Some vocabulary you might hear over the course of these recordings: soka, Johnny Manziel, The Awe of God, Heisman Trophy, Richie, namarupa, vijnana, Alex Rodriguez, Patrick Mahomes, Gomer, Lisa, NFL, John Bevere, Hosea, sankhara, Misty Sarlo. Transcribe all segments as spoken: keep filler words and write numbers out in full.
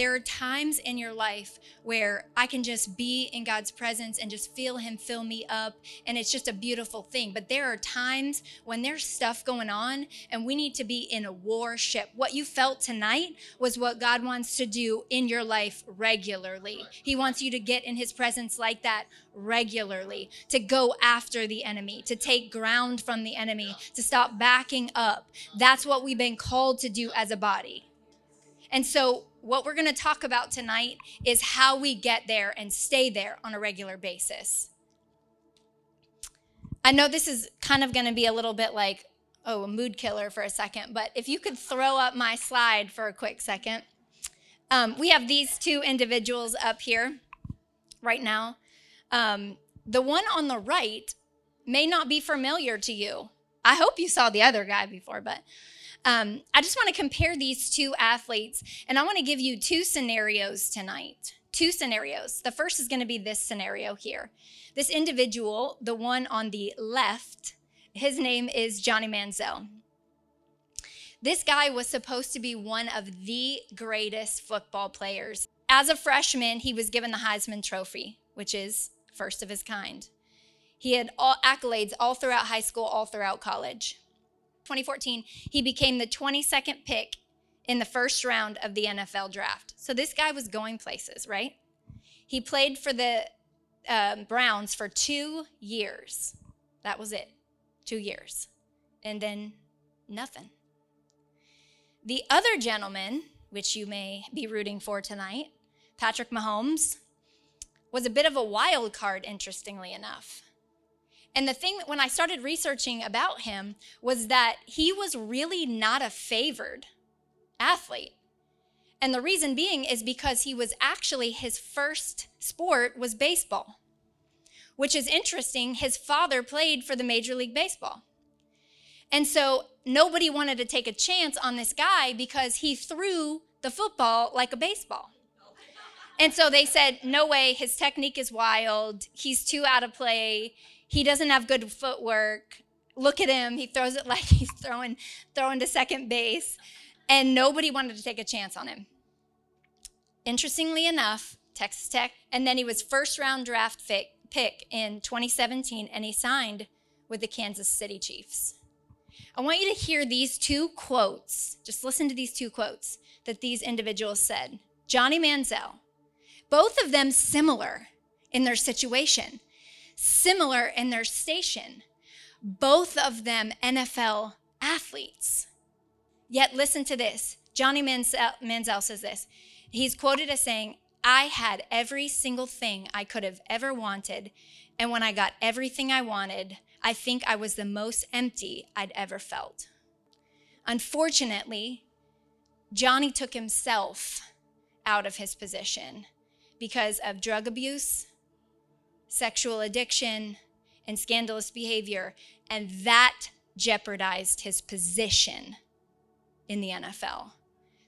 There are times in your life where I can just be in God's presence and just feel him fill me up, and it's just a beautiful thing. But there are times when there's stuff going on and we need to be in a warship. What you felt tonight was what God wants to do in your life regularly. He wants you to get in his presence like that regularly, to go after the enemy, to take ground from the enemy, to stop backing up. That's what we've been called to do as a body. And so what we're going to talk about tonight is how we get there and stay there on a regular basis. I know this is kind of going to be a little bit like, oh, a mood killer for a second, but if you could throw up my slide for a quick second. Um, we have these two individuals up here right now. Um, the one on the right may not be familiar to you. I hope you saw the other guy before, but Um, I just want to compare these two athletes, and I want to give you two scenarios tonight. Two scenarios. The first is going to be this scenario here. This individual, the one on the left, his name is Johnny Manziel. This guy was supposed to be one of the greatest football players. As a freshman, he was given the Heisman Trophy, which is first of his kind. He had all accolades all throughout high school, all throughout college. twenty fourteen, he became the twenty-second pick in the first round of the N F L draft. So this guy was going places, right? He played for the um, Browns for two years. That was it, two years. And then nothing. The other gentleman, which you may be rooting for tonight, Patrick Mahomes, was a bit of a wild card, interestingly enough. And the thing that when I started researching about him was that he was really not a favored athlete. And the reason being is because he was actually, his first sport was baseball, which is interesting. His father played for the Major League Baseball. And so nobody wanted to take a chance on this guy because he threw the football like a baseball. And so they said, no way, his technique is wild. He's too out of play. He doesn't have good footwork. Look at him. He throws it like he's throwing, throwing to second base. And nobody wanted to take a chance on him. Interestingly enough, Texas Tech. And then he was first round draft pick in twenty seventeen, and he signed with the Kansas City Chiefs. I want you to hear these two quotes. Just listen to these two quotes that these individuals said. Johnny Manziel, both of them similar in their situation. Similar in their station, both of them N F L athletes. Yet listen to this. Johnny Manziel, Manziel says this. He's quoted as saying, I had every single thing I could have ever wanted, and when I got everything I wanted, I think I was the most empty I'd ever felt. Unfortunately, Johnny took himself out of his position because of drug abuse, sexual addiction, and scandalous behavior, and that jeopardized his position in the N F L.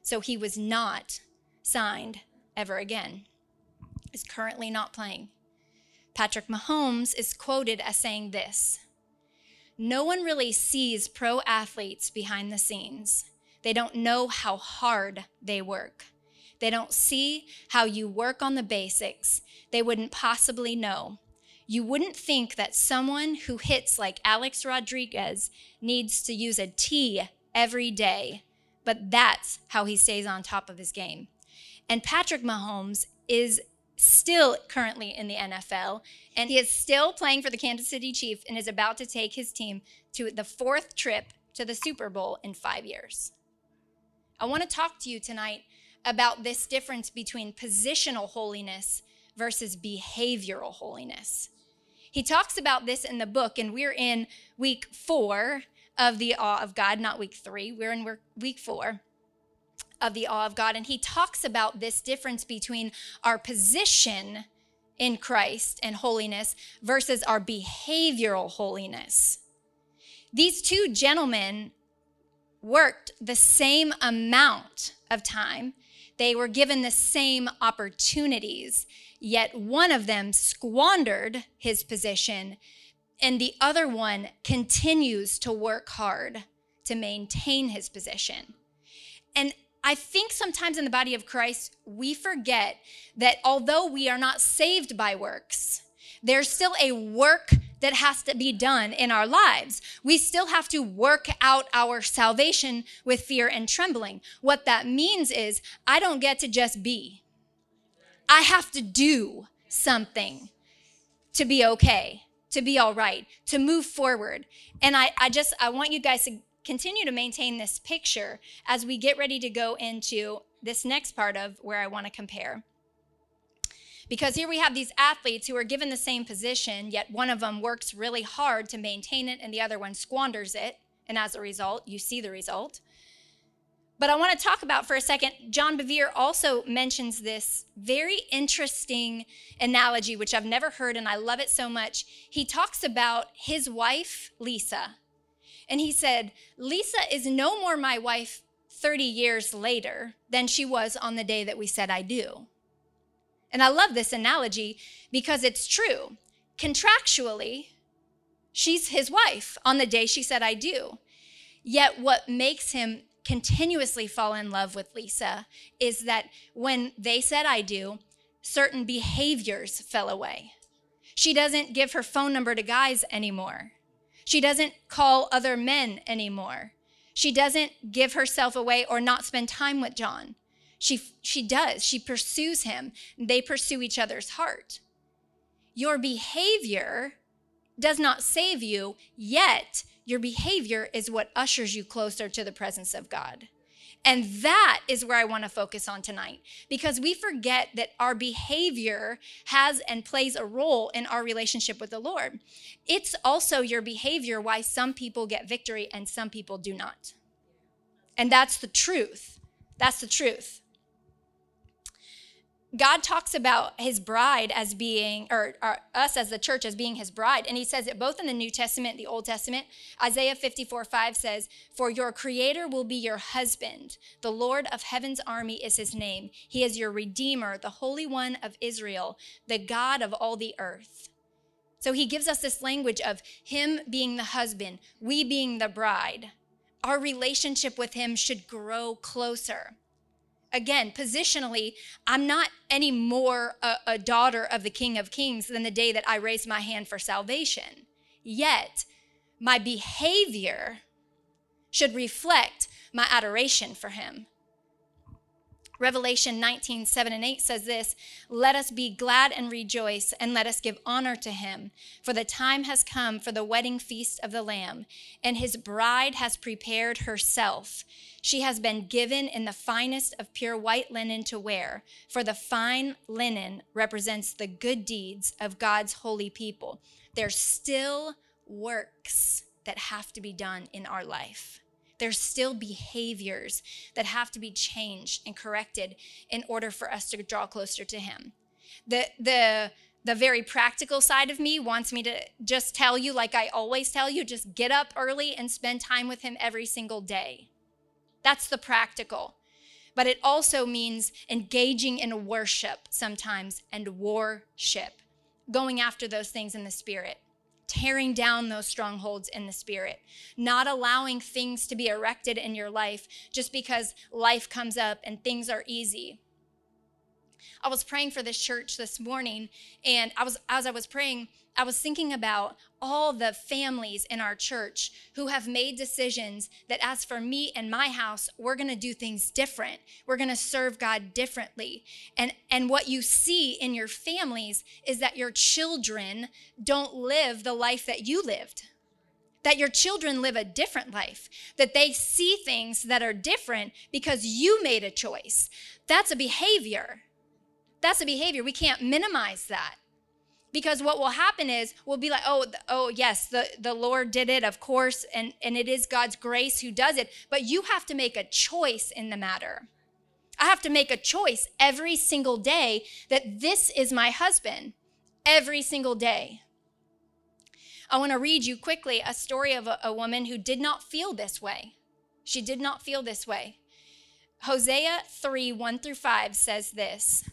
So he was not signed ever again. He's currently not playing. Patrick Mahomes is quoted as saying this, no one really sees pro athletes behind the scenes. They don't know how hard they work. They don't see how you work on the basics. They wouldn't possibly know. You wouldn't think that someone who hits like Alex Rodriguez needs to use a tee every day, but that's how he stays on top of his game. And Patrick Mahomes is still currently in the N F L, and he is still playing for the Kansas City Chiefs and is about to take his team to the fourth trip to the Super Bowl in five years. I want to talk to you tonight about this difference between positional holiness versus behavioral holiness. He talks about this in the book, and we're in week four of The Awe of God, not week three. We're in week four of The Awe of God, and he talks about this difference between our position in Christ and holiness versus our behavioral holiness. These two gentlemen worked the same amount of time. They were given the same opportunities, yet one of them squandered his position, and the other one continues to work hard to maintain his position. And I think sometimes in the body of Christ, we forget that although we are not saved by works, there's still a work that has to be done in our lives. We still have to work out our salvation with fear and trembling. What that means is I don't get to just be. I have to do something to be okay, to be all right, to move forward. And I, I just, I want you guys to continue to maintain this picture as we get ready to go into this next part of where I want to compare. Because here we have these athletes who are given the same position, yet one of them works really hard to maintain it and the other one squanders it. And as a result, you see the result. But I want to talk about for a second, John Bevere also mentions this very interesting analogy, which I've never heard and I love it so much. He talks about his wife, Lisa. And he said, Lisa is no more my wife thirty years later than she was on the day that we said I do. And I love this analogy because it's true. Contractually, she's his wife on the day she said I do. Yet what makes him continuously fall in love with Lisa is that when they said I do, certain behaviors fell away. She doesn't give her phone number to guys anymore. She doesn't call other men anymore. She doesn't give herself away or not spend time with John. She she does. She pursues him. They pursue each other's heart. Your behavior does not save you, yet your behavior is what ushers you closer to the presence of God. And that is where I want to focus on tonight, because we forget that our behavior has and plays a role in our relationship with the Lord. It's also your behavior why some people get victory and some people do not. And that's the truth. That's the truth. God talks about his bride as being, or, or us as the church as being his bride. And he says it both in the New Testament and the Old Testament. Isaiah fifty-four five says, "For your creator will be your husband. The Lord of heaven's army is his name. He is your redeemer, the Holy One of Israel, the God of all the earth." So he gives us this language of him being the husband, we being the bride. Our relationship with him should grow closer. Again, positionally, I'm not any more a, a daughter of the King of Kings than the day that I raised my hand for salvation. Yet, my behavior should reflect my adoration for him. Revelation nineteen, seven and eight says this, "Let us be glad and rejoice, and let us give honor to him. For the time has come for the wedding feast of the Lamb, and his bride has prepared herself. She has been given in the finest of pure white linen to wear, for the fine linen represents the good deeds of God's holy people." There's still works that have to be done in our life. There's still behaviors that have to be changed and corrected in order for us to draw closer to him. The, the, the very practical side of me wants me to just tell you, like I always tell you, just get up early and spend time with him every single day. That's the practical. But it also means engaging in worship sometimes and warship, going after those things in the spirit. Tearing down those strongholds in the spirit, not allowing things to be erected in your life just because life comes up and things are easy. I was praying for this church this morning, and I was as I was praying, I was thinking about all the families in our church who have made decisions that as for me and my house, we're gonna do things different. We're gonna serve God differently. And, and what you see in your families is that your children don't live the life that you lived, that your children live a different life, that they see things that are different because you made a choice. That's a behavior. That's a behavior. We can't minimize that. Because what will happen is we'll be like, oh, oh yes, the, the Lord did it, of course, and, and it is God's grace who does it. But you have to make a choice in the matter. I have to make a choice every single day that this is my husband, every single day. I want to read you quickly a story of a, a woman who did not feel this way. She did not feel this way. Hosea three, one through five says this,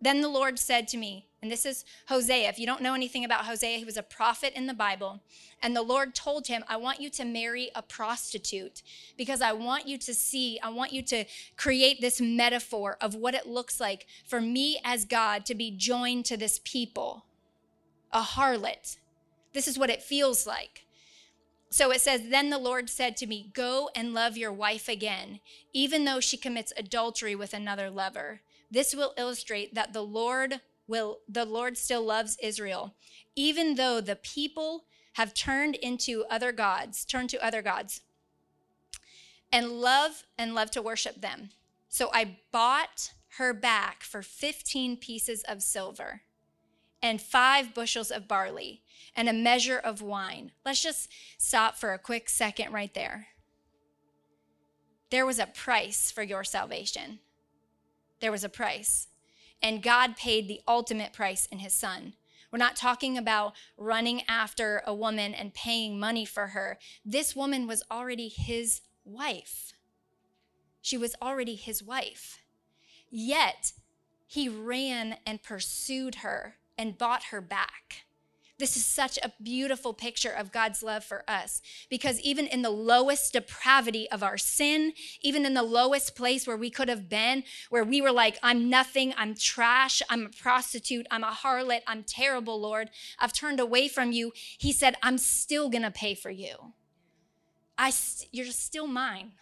"Then the Lord said to me, And this is Hosea. If you don't know anything about Hosea, he was a prophet in the Bible. And the Lord told him, I want you to marry a prostitute because I want you to see, I want you to create this metaphor of what it looks like for me as God to be joined to this people, a harlot. This is what it feels like. So it says, then the Lord said to me, go and love your wife again, even though she commits adultery with another lover. This will illustrate that the Lord will, the Lord still loves Israel, even though the people have turned into other gods, turned to other gods, and love and love to worship them. So I bought her back for fifteen pieces of silver and five bushels of barley and a measure of wine. Let's just stop for a quick second right there. There was a price for your salvation. There was a price. And God paid the ultimate price in his son. We're not talking about running after a woman and paying money for her. This woman was already his wife. She was already his wife. Yet he ran and pursued her and bought her back. This is such a beautiful picture of God's love for us, because even in the lowest depravity of our sin, even in the lowest place where we could have been, where we were like, I'm nothing, I'm trash, I'm a prostitute, I'm a harlot, I'm terrible, Lord, I've turned away from you. He said, I'm still gonna pay for you. I, st- you're still mine.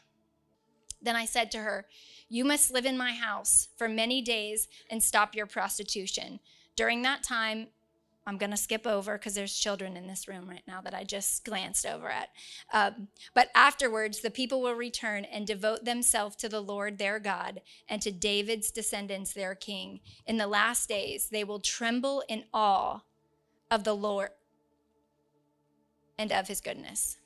Then I said to her, you must live in my house for many days and stop your prostitution. During that time, I'm going to skip over because there's children in this room right now that I just glanced over at. Um, but afterwards, the people will return and devote themselves to the Lord their God and to David's descendants, their king. In the last days, they will tremble in awe of the Lord and of his goodness.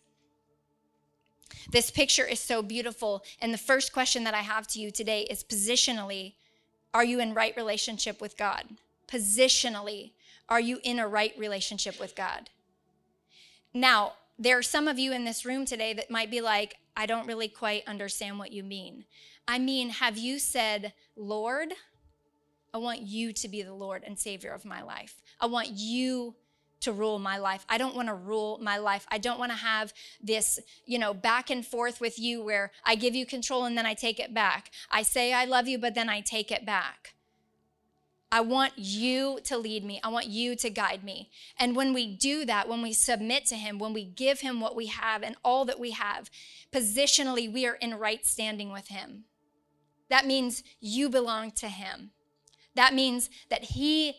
This picture is so beautiful. And the first question that I have to you today is positionally, are you in right relationship with God? Positionally. Are you in a right relationship with God? Now, there are some of you in this room today that might be like, I don't really quite understand what you mean. I mean, have you said, Lord, I want you to be the Lord and Savior of my life. I want you to rule my life. I don't want to rule my life. I don't want to have this, you know, back and forth with you where I give you control and then I take it back. I say I love you, but then I take it back. I want you to lead me. I want you to guide me. And when we do that, when we submit to him, when we give him what we have and all that we have, positionally, we are in right standing with him. That means you belong to him. That means that he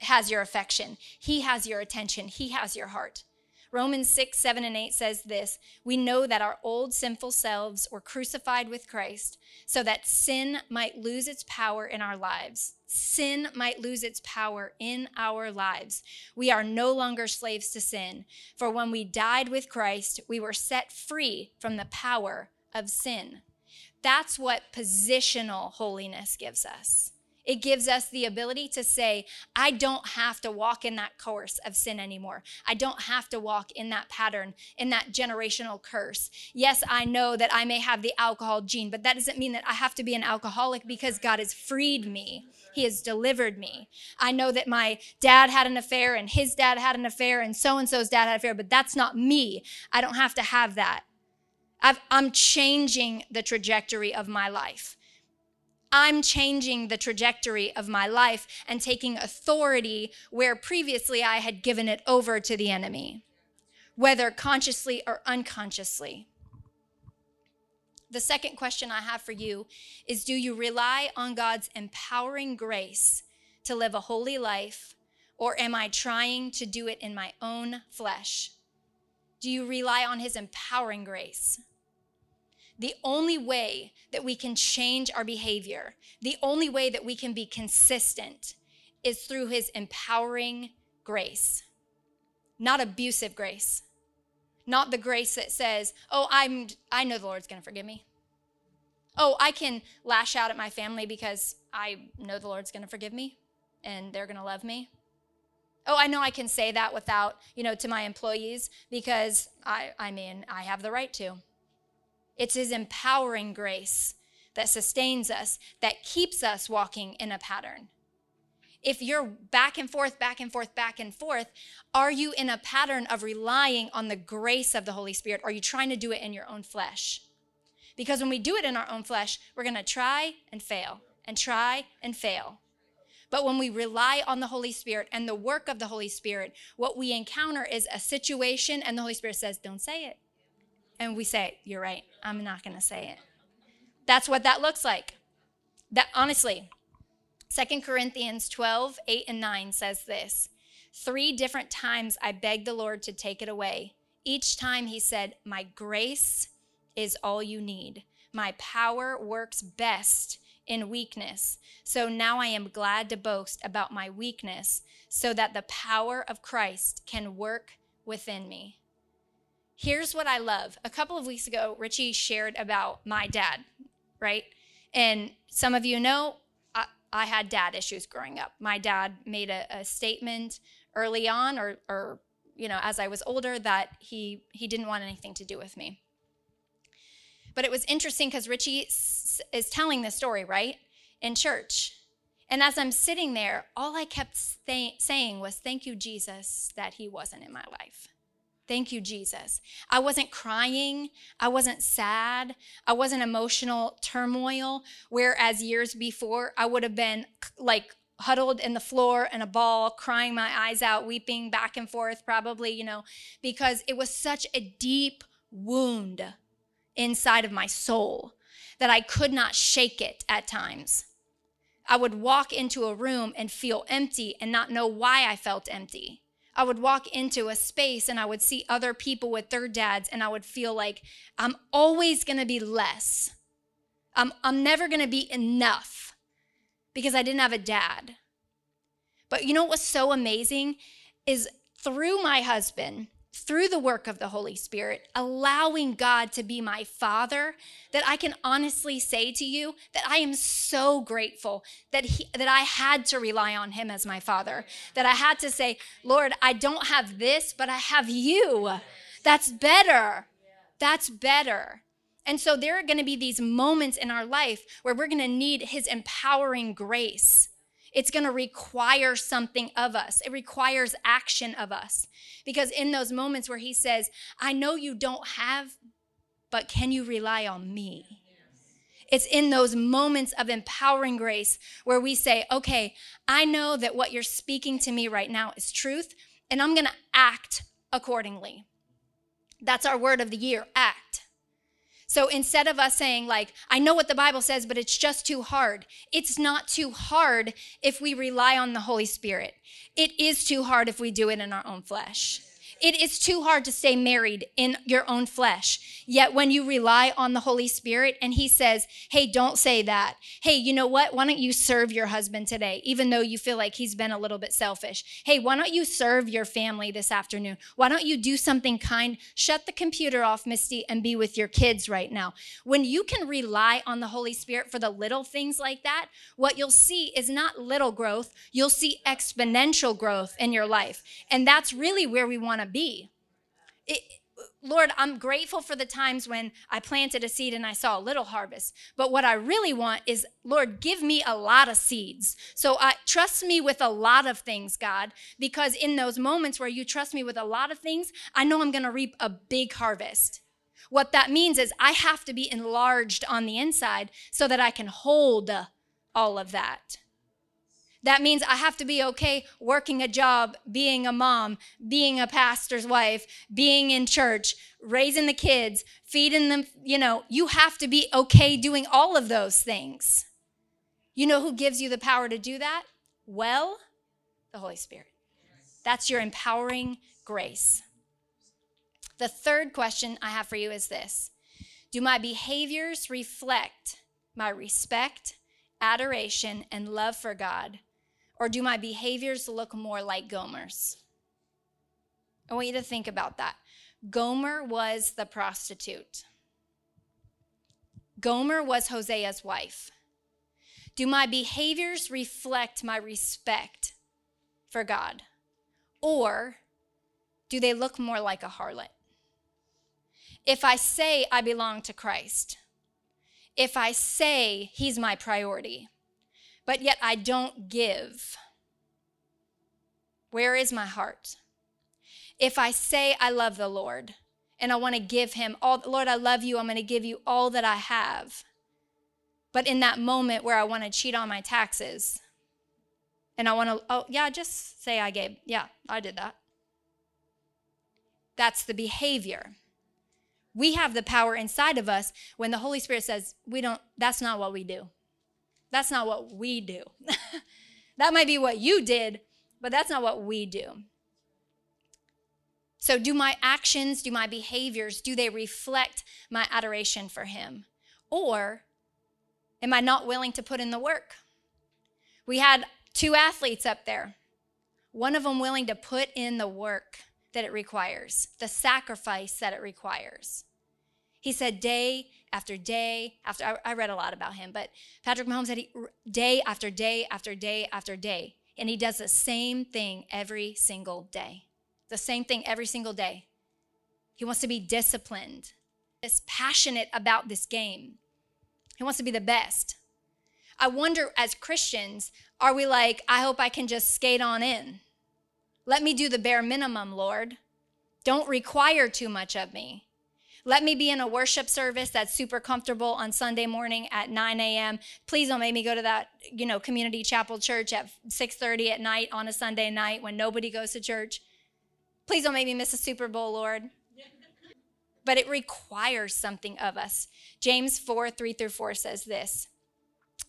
has your affection. He has your attention. He has your heart. Romans six, seven, and eight says this, we know that our old sinful selves were crucified with Christ so that sin might lose its power in our lives. Sin might lose its power in our lives. We are no longer slaves to sin, for when we died with Christ, we were set free from the power of sin. That's what positional holiness gives us. It gives us the ability to say, I don't have to walk in that course of sin anymore. I don't have to walk in that pattern, in that generational curse. Yes, I know that I may have the alcohol gene, but that doesn't mean that I have to be an alcoholic because God has freed me. He has delivered me. I know that my dad had an affair and his dad had an affair and so-and-so's dad had an affair, but that's not me. I don't have to have that. I've, I'm changing the trajectory of my life. I'm changing the trajectory of my life and taking authority where previously I had given it over to the enemy, whether consciously or unconsciously. The second question I have for you is, do you rely on God's empowering grace to live a holy life, or am I trying to do it in my own flesh? Do you rely on his empowering grace? The only way that we can change our behavior, the only way that we can be consistent is through his empowering grace, not abusive grace, not the grace that says, oh, I'm, I know the Lord's going to forgive me. Oh, I can lash out at my family because I know the Lord's going to forgive me and they're going to love me. Oh, I know I can say that without, you know, to my employees because I, I mean, I have the right to. It's his empowering grace that sustains us, that keeps us walking in a pattern. if you're back and forth, back and forth, back and forth, are you in a pattern of relying on the grace of the Holy Spirit? Or are you trying to do it in your own flesh? Because when we do it in our own flesh, we're going to try and fail and try and fail. But when we rely on the Holy Spirit and the work of the Holy Spirit, what we encounter is a situation and the Holy Spirit says, don't say it. And we say, you're right, I'm not going to say it. That's what that looks like. That honestly, Second Corinthians twelve, eight and nine says this, three different times I begged the Lord to take it away. Each time he said, my grace is all you need. My power works best in weakness. So now I am glad to boast about my weakness so that the power of Christ can work within me. Here's what I love. A couple of weeks ago, Richie shared about my dad, right? And some of you know, I, I had dad issues growing up. My dad made a, a statement early on or, or, you know, as I was older that he, he didn't want anything to do with me. But it was interesting because Richie s- is telling this story, right, in church. And as I'm sitting there, all I kept say- saying was, thank you, Jesus, that he wasn't in my life. Thank you, Jesus. I wasn't crying. I wasn't sad. I wasn't emotional turmoil, whereas years before, I would have been like huddled in the floor in a ball, crying my eyes out, weeping back and forth probably, you know, because it was such a deep wound inside of my soul that I could not shake it at times. I would walk into a room and feel empty and not know why I felt empty. I would walk into a space and I would see other people with their dads and I would feel like I'm always going to be less. I'm, I'm never going to be enough because I didn't have a dad. But you know what was so amazing is through my husband, through the work of the Holy Spirit, allowing God to be my father, that I can honestly say to you that I am so grateful that he, that I had to rely on him as my father, that I had to say, Lord, I don't have this, but I have you. That's better. That's better. And so there are going to be these moments in our life where we're going to need his empowering grace. It's going to require something of us. It requires action of us. Because in those moments where he says, I know you don't have, but can you rely on me? It's in those moments of empowering grace where we say, okay, I know that what you're speaking to me right now is truth, and I'm going to act accordingly. That's our word of the year, act. So instead of us saying like, I know what the Bible says, but it's just too hard. It's not too hard if we rely on the Holy Spirit. It is too hard if we do it in our own flesh. It is too hard to stay married in your own flesh. Yet when you rely on the Holy Spirit and he says, hey, don't say that. Hey, you know what? Why don't you serve your husband today, even though you feel like he's been a little bit selfish? Hey, why don't you serve your family this afternoon? Why don't you do something kind? Shut the computer off, Misty, and be with your kids right now. When you can rely on the Holy Spirit for the little things like that, what you'll see is not little growth. You'll see exponential growth in your life. And that's really where we want to be. It, Lord, I'm grateful for the times when I planted a seed and I saw a little harvest. But what I really want is, Lord, give me a lot of seeds. So I, trust me with a lot of things, God, because in those moments where you trust me with a lot of things, I know I'm going to reap a big harvest. What that means is I have to be enlarged on the inside so that I can hold all of that. That means I have to be okay working a job, being a mom, being a pastor's wife, being in church, raising the kids, feeding them. You know, you have to be okay doing all of those things. You know who gives you the power to do that? Well, the Holy Spirit. That's your empowering grace. The third question I have for you is this. Do my behaviors reflect my respect, adoration, and love for God? Or do my behaviors look more like Gomer's? I want you to think about that. Gomer was the prostitute. Gomer was Hosea's wife. Do my behaviors reflect my respect for God? Or do they look more like a harlot? If I say I belong to Christ, if I say he's my priority, but yet I don't give, Where is my heart? If I say I love the Lord and I want to give him all, Lord, I love you, I'm going to give you all that I have. But in that moment where I want to cheat on my taxes and I want to, oh yeah, just say I gave. Yeah, I did that. That's the behavior. We have the power inside of us when the Holy Spirit says, we don't, that's not what we do. That's not what we do. That might be what you did, but that's not what we do. So do my actions, do my behaviors, do they reflect my adoration for him? Or am I not willing to put in the work? We had two athletes up there. One of them willing to put in the work that it requires, the sacrifice that it requires. He said day after day after, I, I read a lot about him, but Patrick Mahomes said he, day after day after day after day, and he does the same thing every single day. The same thing every single day. He wants to be disciplined, is passionate about this game. He wants to be the best. I wonder, as Christians, are we like, I hope I can just skate on in? Let me do the bare minimum, Lord. Don't require too much of me. Let me be in a worship service that's super comfortable on Sunday morning at nine a.m. Please don't make me go to that, you know, community chapel church at six thirty at night on a Sunday night when nobody goes to church. Please don't make me miss a Super Bowl, Lord. But it requires something of us. James four, three through four says this,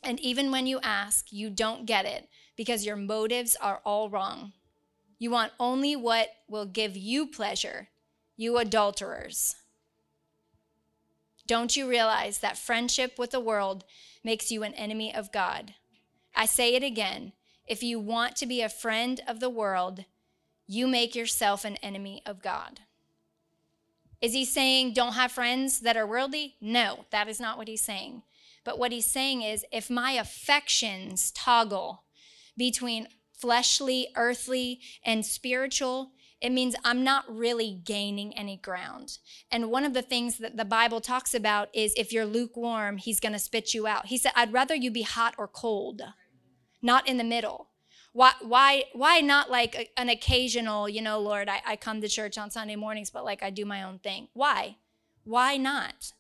and even when you ask, you don't get it because your motives are all wrong. You want only what will give you pleasure, you adulterers. Don't you realize that friendship with the world makes you an enemy of God? I say it again, if you want to be a friend of the world, you make yourself an enemy of God. Is he saying don't have friends that are worldly? No, that is not what he's saying. But what he's saying is if my affections toggle between fleshly, earthly, and spiritual, it means I'm not really gaining any ground. And one of the things that the Bible talks about is if you're lukewarm, he's going to spit you out. He said, I'd rather you be hot or cold, not in the middle. Why why, why not like a, an occasional, you know, Lord, I, I come to church on Sunday mornings, but like I do my own thing. Why? Why not?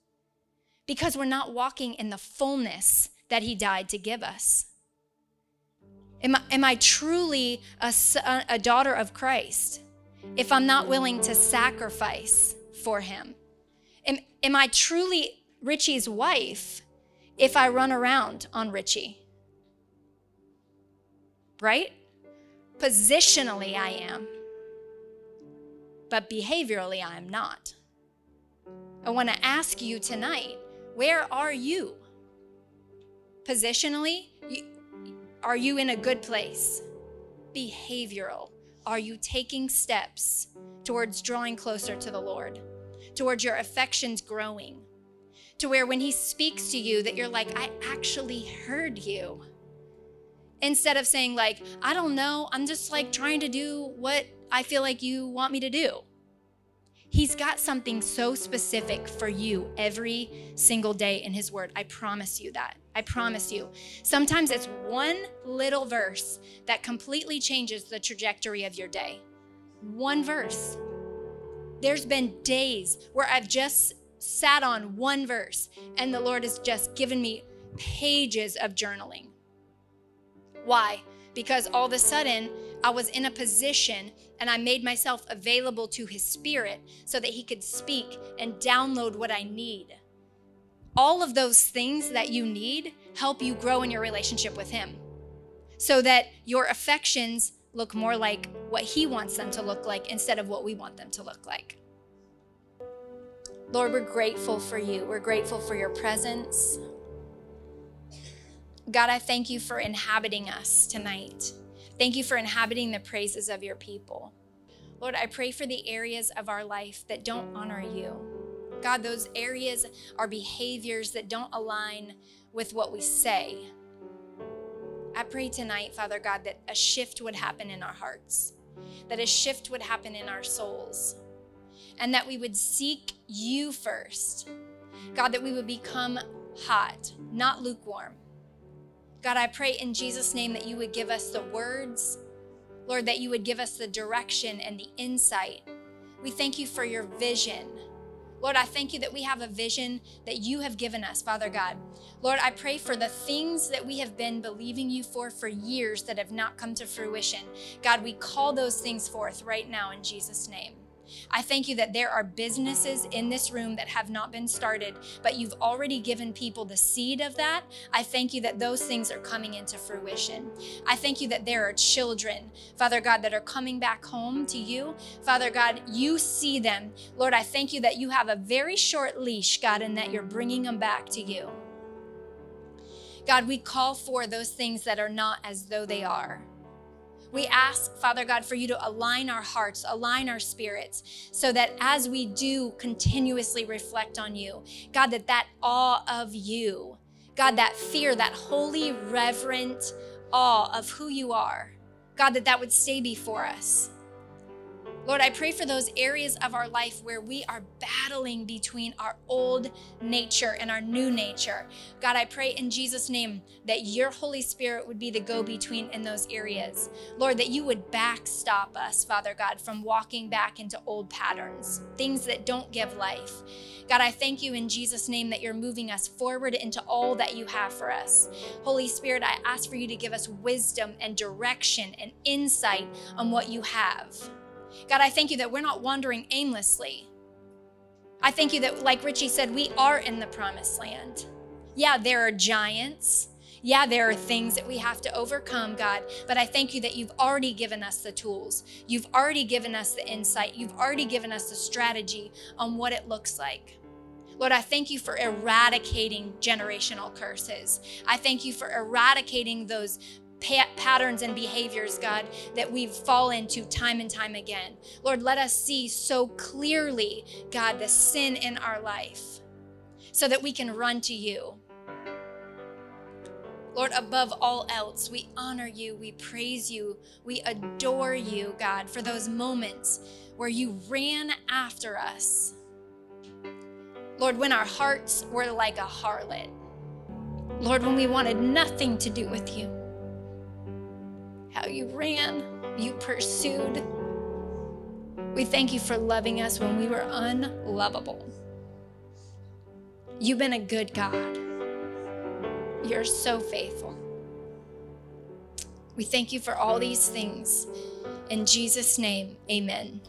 Because we're not walking in the fullness that he died to give us. Am I, am I truly a, a daughter of Christ if I'm not willing to sacrifice for him? Am, am I truly Richie's wife if I run around on Richie? Right? Positionally, I am. But behaviorally, I am not. I want to ask you tonight, where are you? Positionally, you, are you in a good place? Behavioral, are you taking steps towards drawing closer to the Lord, towards your affections growing, to where when he speaks to you that you're like, I actually heard you. Instead of saying like, I don't know, I'm just like trying to do what I feel like you want me to do. He's got something so specific for you every single day in his word. I promise you that. I promise you. Sometimes it's one little verse that completely changes the trajectory of your day. One verse. There's been days where I've just sat on one verse and the Lord has just given me pages of journaling. Why? Because all of a sudden I was in a position and I made myself available to his spirit so that he could speak and download what I need. All of those things that you need help you grow in your relationship with him so that your affections look more like what he wants them to look like instead of what we want them to look like. Lord, we're grateful for you. We're grateful for your presence. God, I thank you for inhabiting us tonight. Thank you for inhabiting the praises of your people. Lord, I pray for the areas of our life that don't honor you. God, those areas are behaviors that don't align with what we say. I pray tonight, Father God, that a shift would happen in our hearts, that a shift would happen in our souls, and that we would seek you first. God, that we would become hot, not lukewarm. God, I pray in Jesus' name that you would give us the words, Lord, that you would give us the direction and the insight. We thank you for your vision. Lord, I thank you that we have a vision that you have given us, Father God. Lord, I pray for the things that we have been believing you for for years that have not come to fruition. God, we call those things forth right now in Jesus' name. I thank you that there are businesses in this room that have not been started, but you've already given people the seed of that. I thank you that those things are coming into fruition. I thank you that there are children, Father God, that are coming back home to you. Father God, you see them. Lord, I thank you that you have a very short leash, God, and that you're bringing them back to you. God, we call for those things that are not as though they are. We ask, Father God, for you to align our hearts, align our spirits, so that as we do continuously reflect on you, God, that that awe of you, God, that fear, that holy, reverent awe of who you are, God, that that would stay before us. Lord, I pray for those areas of our life where we are battling between our old nature and our new nature. God, I pray in Jesus' name that your Holy Spirit would be the go-between in those areas. Lord, that you would backstop us, Father God, from walking back into old patterns, things that don't give life. God, I thank you in Jesus' name that you're moving us forward into all that you have for us. Holy Spirit, I ask for you to give us wisdom and direction and insight on what you have. God, I thank you that we're not wandering aimlessly. I thank you that, like Richie said, we are in the promised land. Yeah, there are giants. Yeah, there are things that we have to overcome, God, but I thank you that you've already given us the tools. You've already given us the insight. You've already given us the strategy on what it looks like. Lord, I thank you for eradicating generational curses. I thank you for eradicating those patterns and behaviors, God, that we fall into time and time again. Lord, let us see so clearly, God, the sin in our life so that we can run to you. Lord, above all else, we honor you, we praise you, we adore you, God, for those moments where you ran after us. Lord, when our hearts were like a harlot. Lord, when we wanted nothing to do with you. How you ran, you pursued. We thank you for loving us when we were unlovable. You've been a good God. You're so faithful. We thank you for all these things. In Jesus' name, amen.